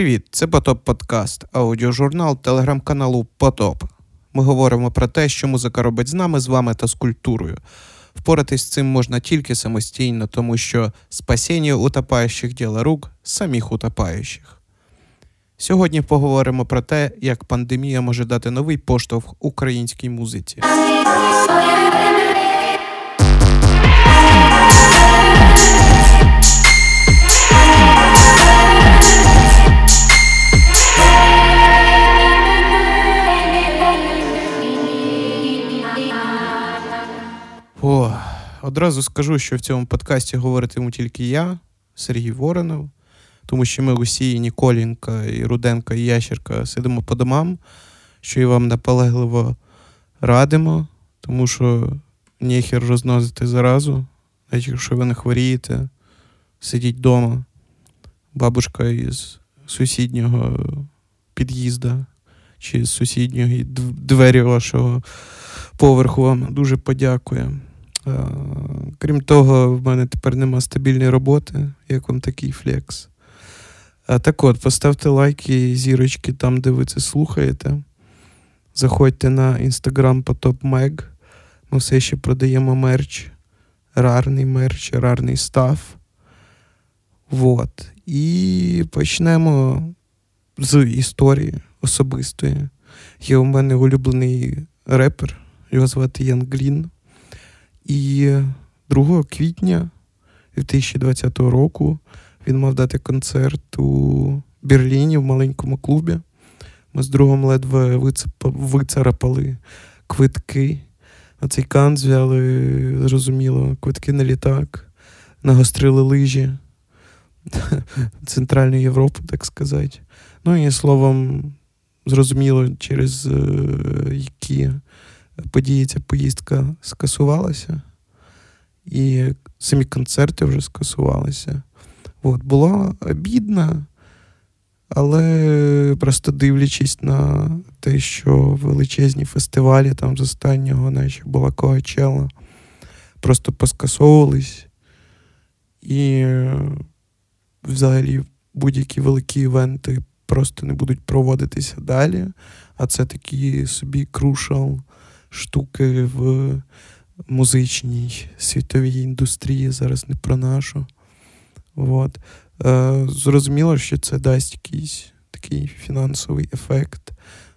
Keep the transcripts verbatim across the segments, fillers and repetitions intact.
Привіт, це Потоп Подкаст, аудіожурнал телеграм-каналу Потоп. Ми говоримо про те, що музика робить з нами, з вами та з культурою. Впоратись з цим можна тільки самостійно, тому що спасіння утопаючих діло рук самих утопаючих. Сьогодні поговоримо про те, як пандемія може дати новий поштовх українській музиці. О, одразу скажу, що в цьому подкасті говоритиму тільки я, Сергій Воронов, тому що ми усі, і Ніколінка, і Руденко, і Ящерка, сидимо по домам, що і вам наполегливо радимо, тому що нехер розносити заразу, навіть якщо ви не хворієте, сидіть вдома. Бабушка із сусіднього під'їзда чи з сусідньої двері вашого поверху вам дуже подякує. Крім того, в мене тепер нема стабільної роботи, як вам такий флекс. Так от, поставте лайки, зірочки там, де ви це слухаєте. Заходьте на інстаграм Потоп Маг. Ми все ще продаємо мерч, рарний мерч, рарний став. Вот. І почнемо з історії особистої. Є у мене улюблений репер, його звати Ян Глін. І другого квітня двадцять двадцятого року він мав дати концерт у Берліні в маленькому клубі. Ми з другом ледве вицарапали квитки. На цей кан зв'яли, зрозуміло, квитки на літак, нагострили лижі Центральну Європу, так сказати. Ну і словом, зрозуміло, через які події ця поїздка скасувалася, і самі концерти вже скасувалися. От, була обідна, але просто дивлячись на те, що величезні фестивалі, там з останнього, наче була Коачелла, просто поскасовувались, і взагалі будь-які великі івенти просто не будуть проводитися далі, а це такі собі крушал штуки в музичній світовій індустрії, зараз не про нашу. От. Е, зрозуміло, що це дасть якийсь такий фінансовий ефект,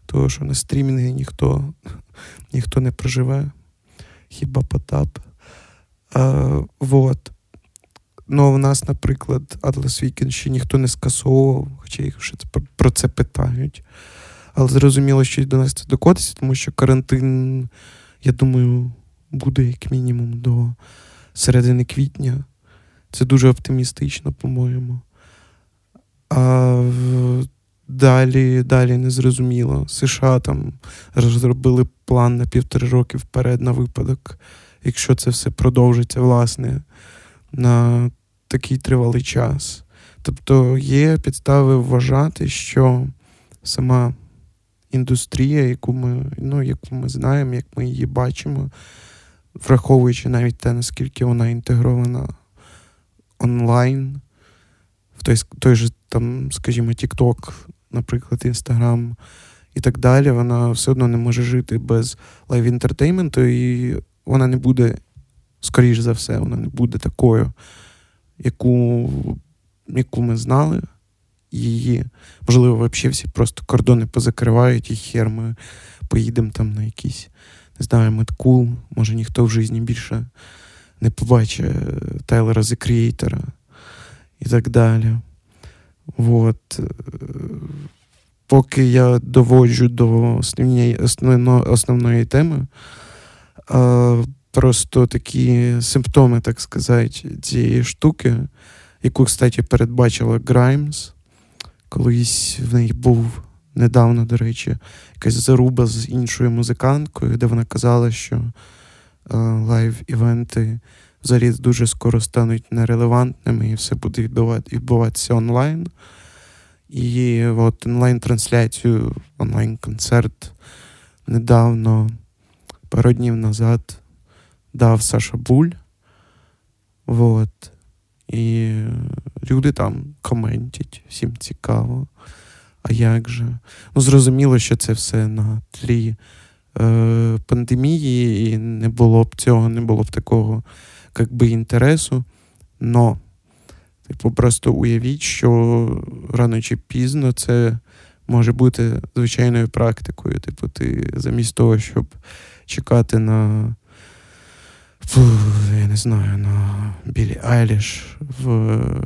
того, що на стрімінги ніхто, ніхто не проживе, хіба Потап. Е, от. Ну, у нас, наприклад, Atlas Weekend ще ніхто не скасовував, хоча їх ще про це питають. Але зрозуміло, що до нас це докотиться, тому що карантин, я думаю, буде як мінімум до середини квітня. Це дуже оптимістично, по-моєму. А далі, далі незрозуміло. США там розробили план на півтори роки вперед на випадок, якщо це все продовжиться, власне, на такий тривалий час. Тобто є підстави вважати, що сама індустрія, яку ми, ну, яку ми знаємо, як ми її бачимо, враховуючи навіть те, наскільки вона інтегрована онлайн, в той, той же, там, скажімо, TikTok, наприклад, Instagram і так далі, вона все одно не може жити без лайв-інтертейменту, і вона не буде, скоріш за все, вона не буде такою, яку, яку ми знали. Її, можливо, взагалі всі просто кордони позакривають, і хер ми поїдемо там на якийсь, не знаю, медкул, може ніхто в житті більше не побачить Тайлера The Creator і так далі. От. Поки я доводжу до основної, основно, основної теми, просто такі симптоми, так сказати, цієї штуки, яку, кстати, передбачила Grimes. Колись в неї був недавно, до речі, якась заруба з іншою музиканткою, де вона казала, що е, лайв-івенти взагалі дуже скоро стануть нерелевантними, і все буде відбувати, відбуватися онлайн. І от онлайн-трансляцію, онлайн-концерт недавно, пару днів назад, дав Саша Буль. От. І люди там коментять, всім цікаво. А як же? Ну, зрозуміло, що це все на тлі е, пандемії, і не було б цього, не було б такого, як би, інтересу. Но, типу, просто уявіть, що рано чи пізно це може бути звичайною практикою. Типу, ти замість того, щоб чекати на, я не знаю, на Біллі Айліш в,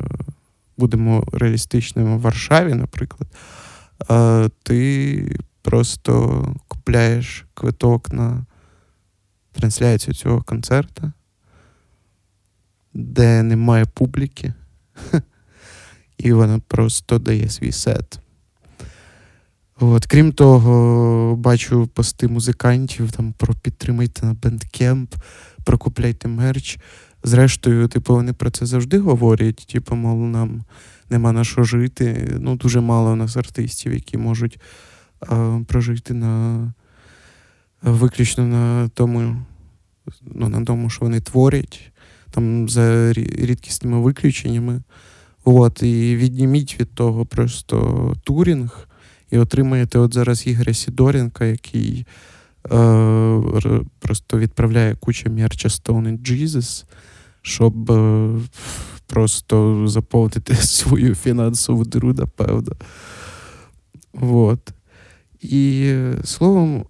будемо реалістичними, в Варшаві, наприклад, ти просто купляєш квиток на трансляцію цього концерту, де немає публіки, і вона просто дає свій сет. От. Крім того, бачу пости музикантів там про підтримайте на Bandcamp, про купляйте мерч. Зрештою, типу, вони про це завжди говорять, типу, мол, нам нема на що жити. Ну, дуже мало у нас артистів, які можуть е, прожити на виключно на тому, ну, на тому, що вони творять, там за рідкісними виключеннями. От, і відніміть від того просто турінг, і отримаєте от зараз Ігоря Сідоренка, який е, просто відправляє кучу мерча Stone and Jesus, щоб е, просто заповнити свою фінансову діру, напевно. От. І, словом,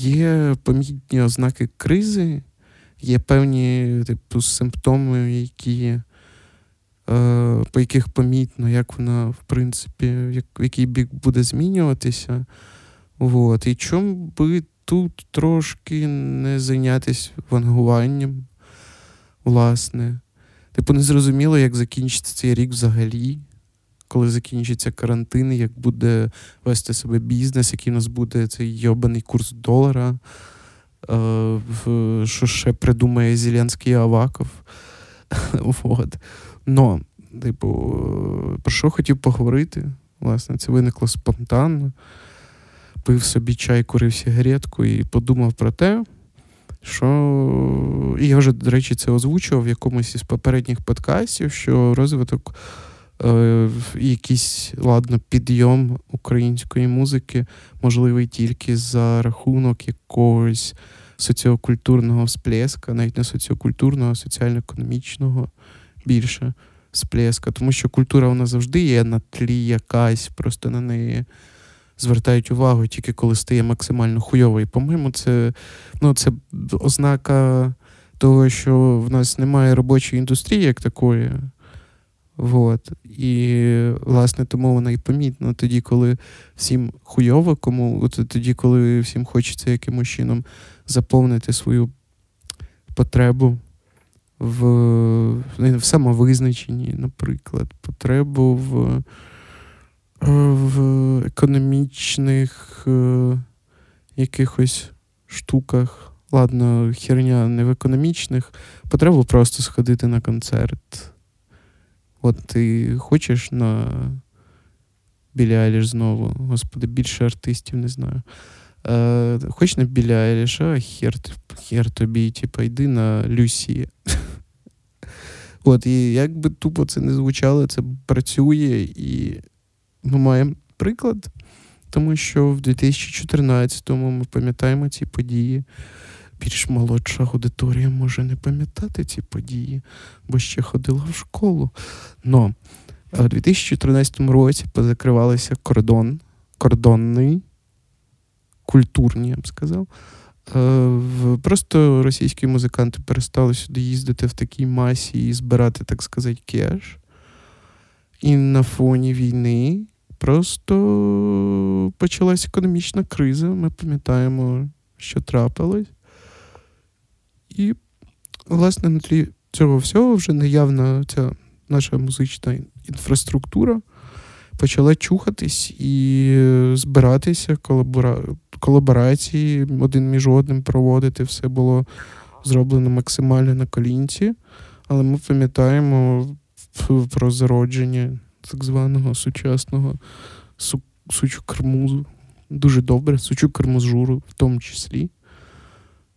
є помітні ознаки кризи, є певні типу, симптоми, які... по яких помітно, як вона, в принципі, як, в який бік буде змінюватися. От. І чому би тут трошки не зайнятися вангуванням, власне. Типу, не зрозуміло, як закінчиться цей рік взагалі, коли закінчиться карантин, як буде вести себе бізнес, який у нас буде цей йобаний курс долара, що ще придумає Зеленський і Аваков. От. Но, типу, про що хотів поговорити, власне, це виникло спонтанно. Пив собі чай, курив сигаретку і подумав про те, що... І я вже, до речі, це озвучував в якомусь із попередніх подкастів, що розвиток е- якийсь, ладно, підйом української музики можливий тільки за рахунок якогось соціокультурного всплеска, навіть не соціокультурного, а соціально-економічного більше сплеска, тому що культура вона завжди є на тлі якась, просто на неї звертають увагу тільки коли стає максимально хуйово. І, по-моєму, це, ну, це ознака того, що в нас немає робочої індустрії як такої. От. І, власне, тому вона і помітна тоді, коли всім хуйово, кому, тоді, коли всім хочеться якимось чином заповнити свою потребу в, в самовизначенні, наприклад, потребу в, в економічних е, якихось штуках. Ладно, херня не в економічних. Потребу просто сходити на концерт. От ти хочеш на Біллі Айліш знову? Господи, більше артистів, не знаю. Е, хочеш на Біллі Айліш? А хер, хер тобі, типу, йди на Люсія. От, і як би тупо це не звучало, це працює, і ми маємо приклад, тому що в дві тисячі чотирнадцятому ми пам'ятаємо ці події. Більш молодша аудиторія може не пам'ятати ці події, бо ще ходила в школу. Но в дві тисячі тринадцятому році позакривалися кордон, кордонний, культурні, я б сказав. Просто російські музиканти перестали сюди їздити в такій масі і збирати, так сказати, кеш. І на фоні війни просто почалась економічна криза. Ми пам'ятаємо, що трапилось. І, власне, на тлі цього всього вже наявна ця наша музична інфраструктура почала чухатись і збиратися, колабора... колаборації один між одним проводити. Все було зроблено максимально на колінці. Але ми пам'ятаємо про зародження так званого сучасного су... сучокармузу. Дуже добре, сучокармузжуру в тому числі.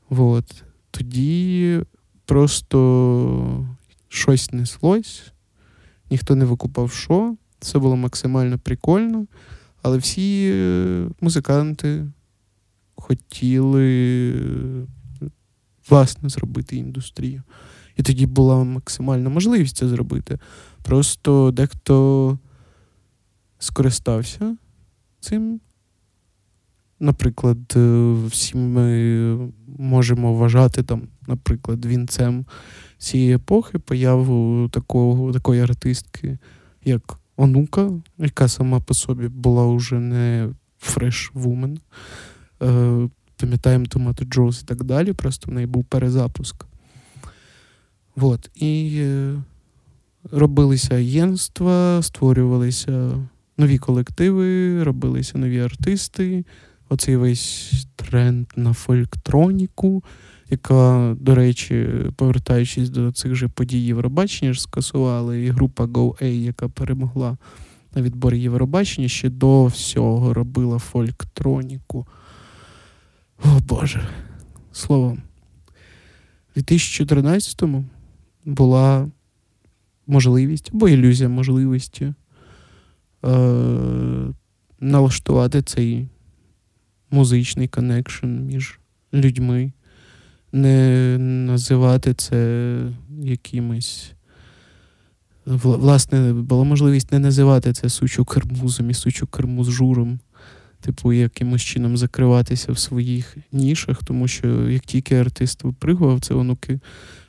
От. Тоді просто щось неслось, ніхто не викупав що, це було максимально прикольно, але всі музиканти хотіли, власне, зробити індустрію. І тоді була максимальна можливість це зробити. Просто дехто скористався цим. Наприклад, всі ми можемо вважати, там, наприклад, вінцем цієї епохи появу такого, такої артистки, як Онука, яка сама по собі була уже не фреш-вумен. Е, пам'ятаємо Tomato Jones і так далі, просто в неї був перезапуск. От. І е, робилися агентства, створювалися нові колективи, робилися нові артисти. Оцей весь тренд на фольктроніку, яка, до речі, повертаючись до цих же подій Євробачення, ж скасували, і група GoA, яка перемогла на відборі Євробачення, ще до всього робила фольктроніку. О, Боже. Словом, в дві тисячі чотирнадцятому була можливість, або ілюзія можливості е- налаштувати цей музичний коннекшн між людьми, не називати це якимось... Власне, була можливість не називати це сучокермузом і сучокермуз-журом, типу, якимось чином закриватися в своїх нішах, тому що як тільки артист випригував, це онуки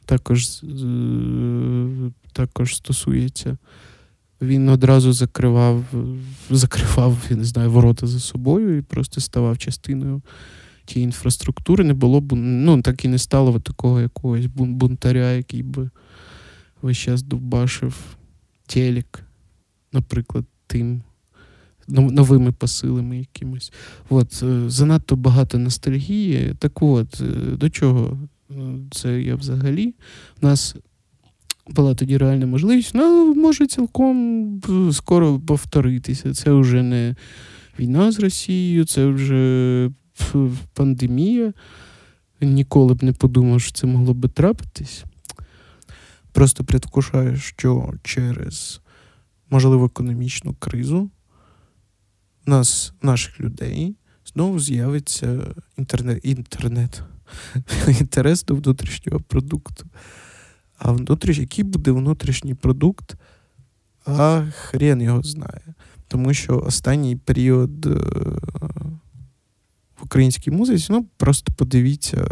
також, також стосується. Він одразу закривав, закривав, я не знаю, ворота за собою і просто ставав частиною тієї інфраструктури. Не було б, ну, так і не стало такого якогось бунтаря, який би весь час дубашив телек, наприклад, тим новими посилами якимось. От, занадто багато ностальгії. Так от, до чого це я взагалі? У нас була тоді реальна можливість, ну, може цілком скоро повторитися. Це вже не війна з Росією, це вже пандемія. Ніколи б не подумав, що це могло би трапитись. Просто предвкушаю, що через можливо економічну кризу нас, наших людей, знову з'явиться інтернет, інтернет. інтерес до внутрішнього продукту. А внутріш... який буде внутрішній продукт, а хрен його знає. Тому що останній період в українській музиці, ну, просто подивіться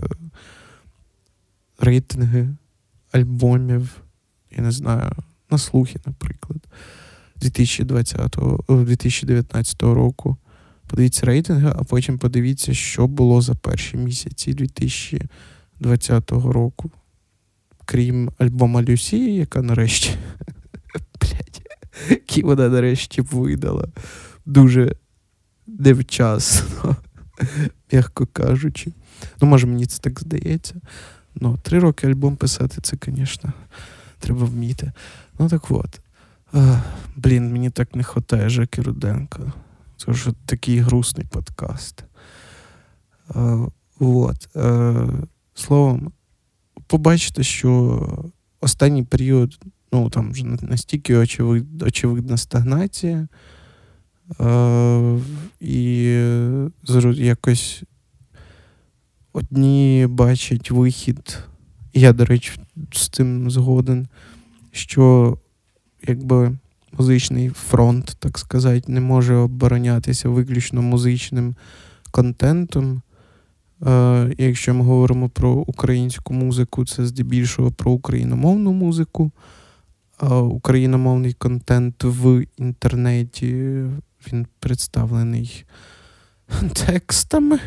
рейтинги альбомів, я не знаю, на слухи, наприклад, двадцятого, дві тисячі дев'ятнадцятого року. Подивіться рейтинги, а потім подивіться, що було за перші місяці дві тисячі двадцятого року. Крім альбома Люсії, яка нарешті, блядь, який вона нарешті видала, дуже невчасно, м'яко кажучи. Ну, може, мені це так здається. Ну, три роки альбом писати, це, звісно, треба вміти. Ну, так от. А, блін, мені так не вистачає Жеки Руденко. Це ж такий грустний подкаст. А, от. А, словом, побачите, що останній період, ну, там вже настільки очевид, очевидна стагнація, е- і якось одні бачать вихід, я, до речі, з цим згоден, що, якби, музичний фронт, так сказати, не може оборонятися виключно музичним контентом. Uh, якщо ми говоримо про українську музику, це здебільшого про україномовну музику. Uh, україномовний контент в інтернеті, він представлений текстами.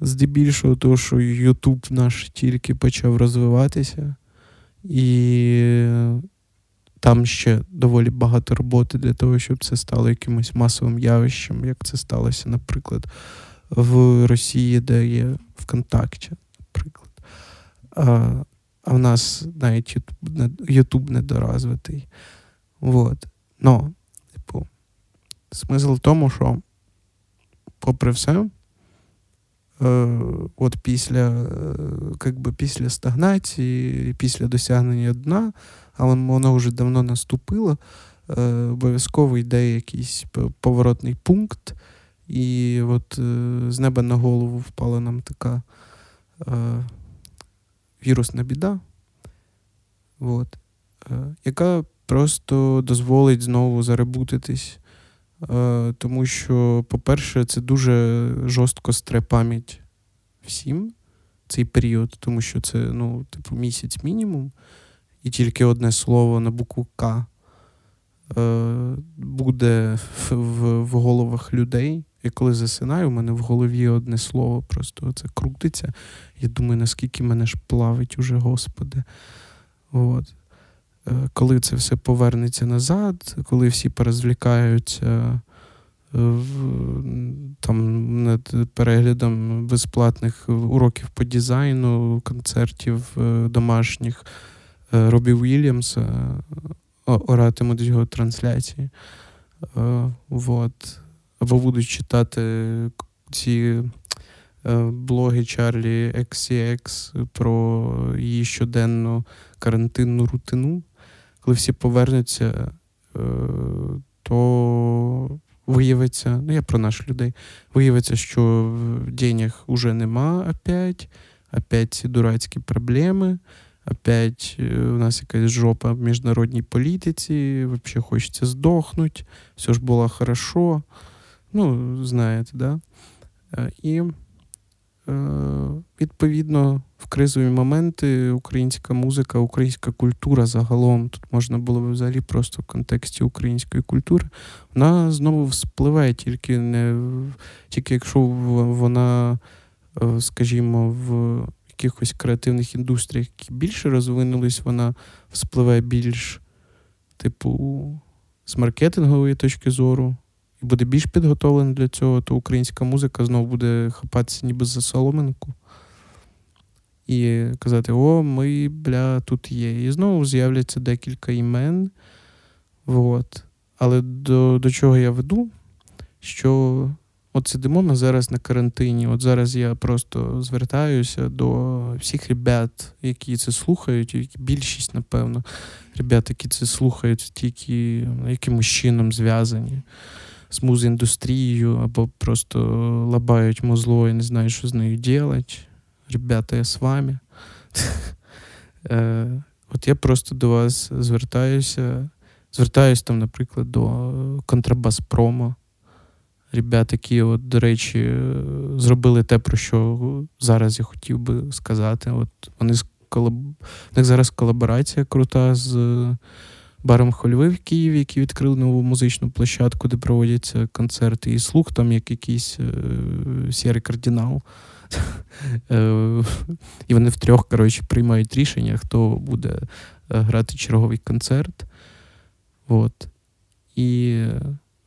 Здебільшого того, що YouTube наш тільки почав розвиватися. І там ще доволі багато роботи для того, щоб це стало якимось масовим явищем, як це сталося, наприклад, в Росії, де є ВКонтакте, наприклад. А, а в нас навіть Ютуб недоразвитий. Вот. Но, типу, смисл в тому, що попри все, От після, як би, після стагнації, після досягнення дна, а воно вже давно наступило, обов'язково йде якийсь поворотний пункт, і от з неба на голову впала нам така вірусна біда, от, яка просто дозволить знову заребутитись. Тому що, по-перше, це дуже жорстко стре пам'ять всім цей період, тому що це, ну, типу, місяць мінімум, і тільки одне слово на букву К буде в, в головах людей. Я коли засинаю, у мене в голові одне слово, просто це крутиться. Я думаю, наскільки мене ж плавить уже, Господи. От. Коли це все повернеться назад, коли всі порозвлікаються там над переглядом безплатних уроків по дизайну, концертів домашніх Робі Уільямса, оратимуть його трансляції. Вот. Або будуть читати ці блоги Чарлі ікс сі ікс про її щоденну карантинну рутину. Коли всі повернуться, то виявиться, ну я про наших людей, виявиться, що в деньгах уже нема опять, опять ці дурацькі проблеми, опять у нас якась жопа в міжнародній політиці, взагалі хочеться здохнути, все ж було хорошо, ну, знаєте, да? І відповідно, в кризові моменти українська музика, українська культура загалом, тут можна було б взагалі просто в контексті української культури, вона знову вспливе, тільки, не, тільки якщо вона, скажімо, в якихось креативних індустріях, які більше розвинулись, вона вспливе більш, типу, з маркетингової точки зору, і буде більш підготовлена для цього, то українська музика знову буде хапатися ніби за соломинку і казати, о, ми, бля, тут є. І знову з'являться декілька імен. Вот. Але до, до чого я веду? Що от сидимо ми зараз на карантині, от зараз я просто звертаюся до всіх ребят, які це слухають, які більшість, напевно, ребят, які це слухають, тільки якимось чином зв'язані з музіндустрією, або просто лабають мозло і не знають, що з нею ділять. Ребята, я з вами. От я просто до вас звертаюся. Звертаюся там, наприклад, до контрабас-прома. Ребята, які, от, до речі, зробили те, про що зараз я хотів би сказати. От вони з колаб... в них зараз колаборація крута з Баром Хольві в Києві, які відкрили нову музичну площадку, де проводяться концерти і слух, там як якийсь е- е- сірий кардинал. е- і вони втрьох, коротше, приймають рішення, хто буде грати черговий концерт. От. І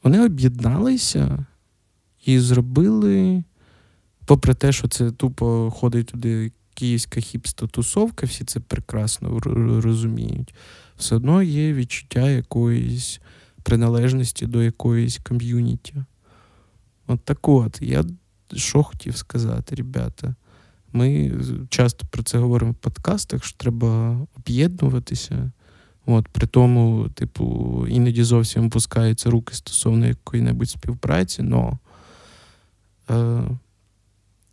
вони об'єдналися і зробили, попри те, що це тупо ходить туди київська хіпста-тусовка, всі це прекрасно розуміють, все одно є відчуття якоїсь приналежності до якоїсь ком'юніті. От так от, я що хотів сказати, ребята. Ми часто про це говоримо в подкастах, що треба об'єднуватися. От, при тому, типу, іноді зовсім опускаються руки стосовно якої-небудь співпраці, но е,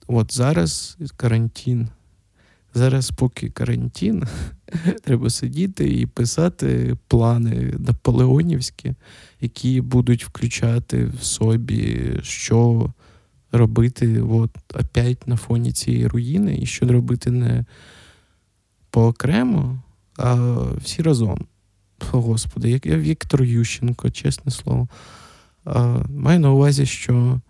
от зараз карантин. Зараз, поки карантин, треба сидіти і писати плани наполеонівські, які будуть включати в собі, що робити от, опять на фоні цієї руїни, і що робити не поокремо, а всі разом. О, Господи, як я Віктор Ющенко, чесне слово. А, маю на увазі, що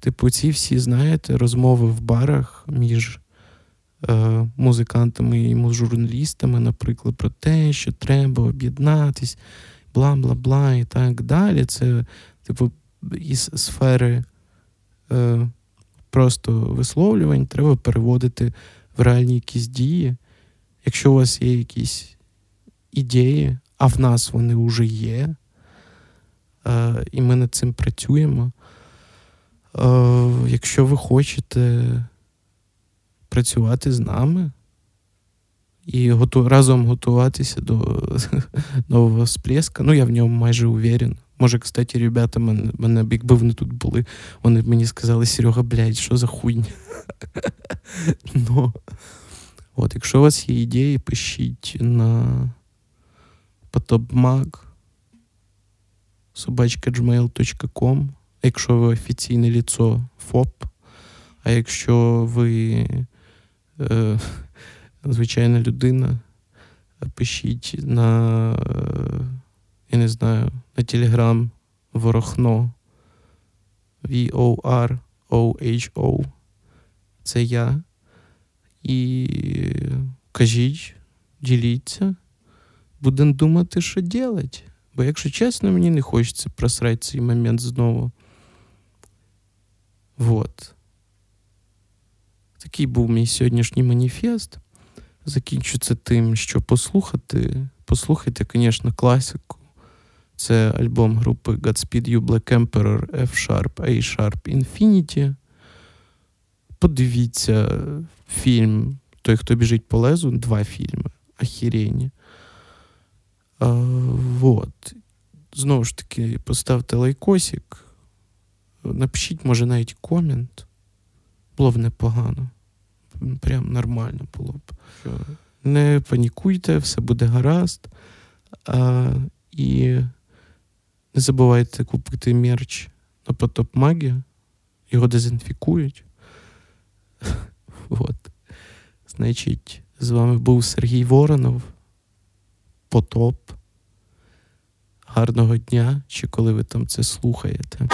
типу, ці всі, знаєте, розмови в барах між е, музикантами і журналістами, наприклад, про те, що треба об'єднатись, бла-бла-бла і так далі. Це, типу, із сфери е, просто висловлювань треба переводити в реальні якісь дії. Якщо у вас є якісь ідеї, а в нас вони вже є, і ми над цим працюємо, якщо ви хочете працювати з нами і готу... разом готуватися до нового сплеска. Ну, я в ньому майже уверен. Може, кстати, ребята, мене, мене, якби вони тут були, вони б мені сказали: Серега, блядь, що за хуйня? Но. От, якщо у вас є ідеї, пишіть на потопмаг собака джмейл точка ком, якщо ви офіційне ліцо ФОП, а якщо ви е, звичайна людина, пишіть на, е, я не знаю, на телеграм Ворохно, V-O-R-O-H-O, це я, і кажіть, діліться, будемо думати, що робити. Бо, якщо чесно, мені не хочеться просрати цей момент знову. Вот. Такий був мій сьогоднішній маніфест. Закінчу це тим, що послухати. Послухайте, звісно, класику. Це альбом групи Godspeed You Black Emperor, F-Sharp, A-Sharp, Infinity. Подивіться фільм «Той, хто біжить по лезу». Два фільми. Охерені. Вот. Знову ж таки, поставте лайкосик, напишіть, може, навіть комент. Було б непогано. Прям нормально було б. Не панікуйте, все буде гаразд. А, і не забувайте купити мерч на Потоп Магі. Його дезінфікують. Вот. Значить, з вами був Сергій Воронов. Потоп. Гарного дня, чи коли ви там це слухаєте.